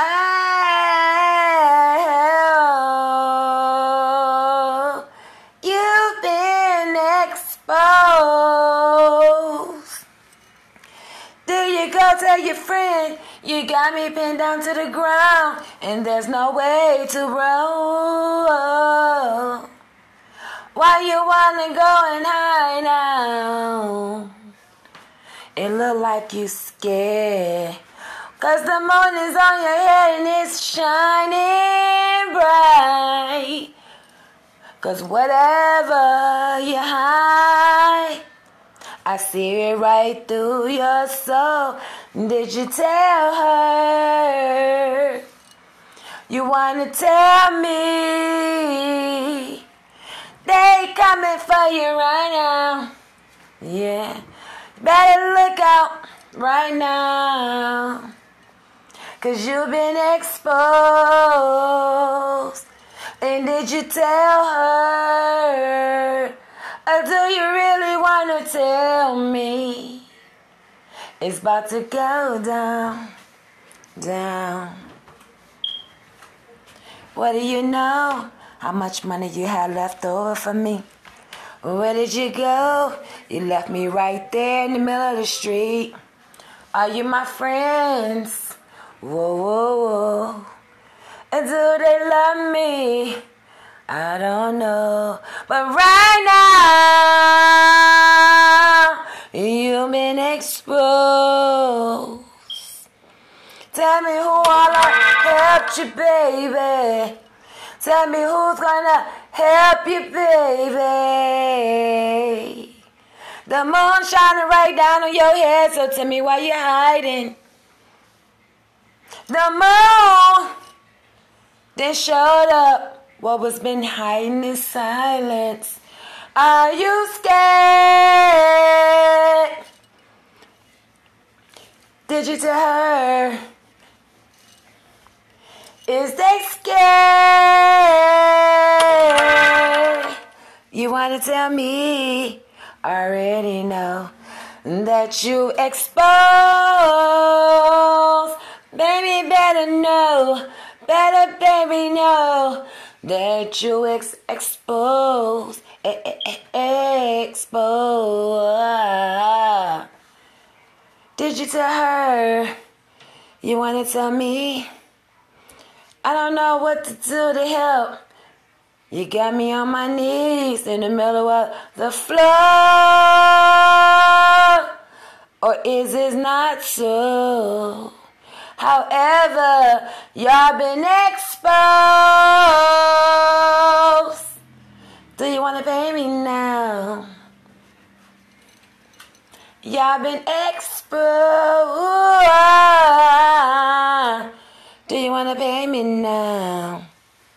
Oh, you've been exposed. Do you go tell your friend, you got me pinned down to the ground, and there's no way to roll? Why you wanna go and hide now? It look like you scared, 'cause the moon is on your head and it's shining bright. 'Cause whatever you hide, I see it right through your soul. Did you tell her? You wanna tell me? They coming for you right now. Yeah, better look out right now, 'cause you've been exposed. And did you tell her? Or do you really wanna tell me? It's about to go down, down. What do you know? How much money you had left over for me? Where did you go? You left me right there in the middle of the street. Are you my friends? Whoa, whoa, whoa. And do they love me? I don't know. But right now, you've been exposed. Tell me who all helped you, baby. Tell me who's gonna help you, baby. The moon shining right down on your head, so tell me why you're hiding. The moon then showed up. What was been hiding is silence. Are you scared? Did you tell her? Is they scared? You wanna tell me? I already know that you exposed. Baby, better know, better baby know that you exposed, exposed. Did you tell her? You wanna tell me? I don't know what to do to help. You got me on my knees in the middle of the floor. Or is it not so? However, y'all been exposed. Do you want to pay me now? Y'all been exposed.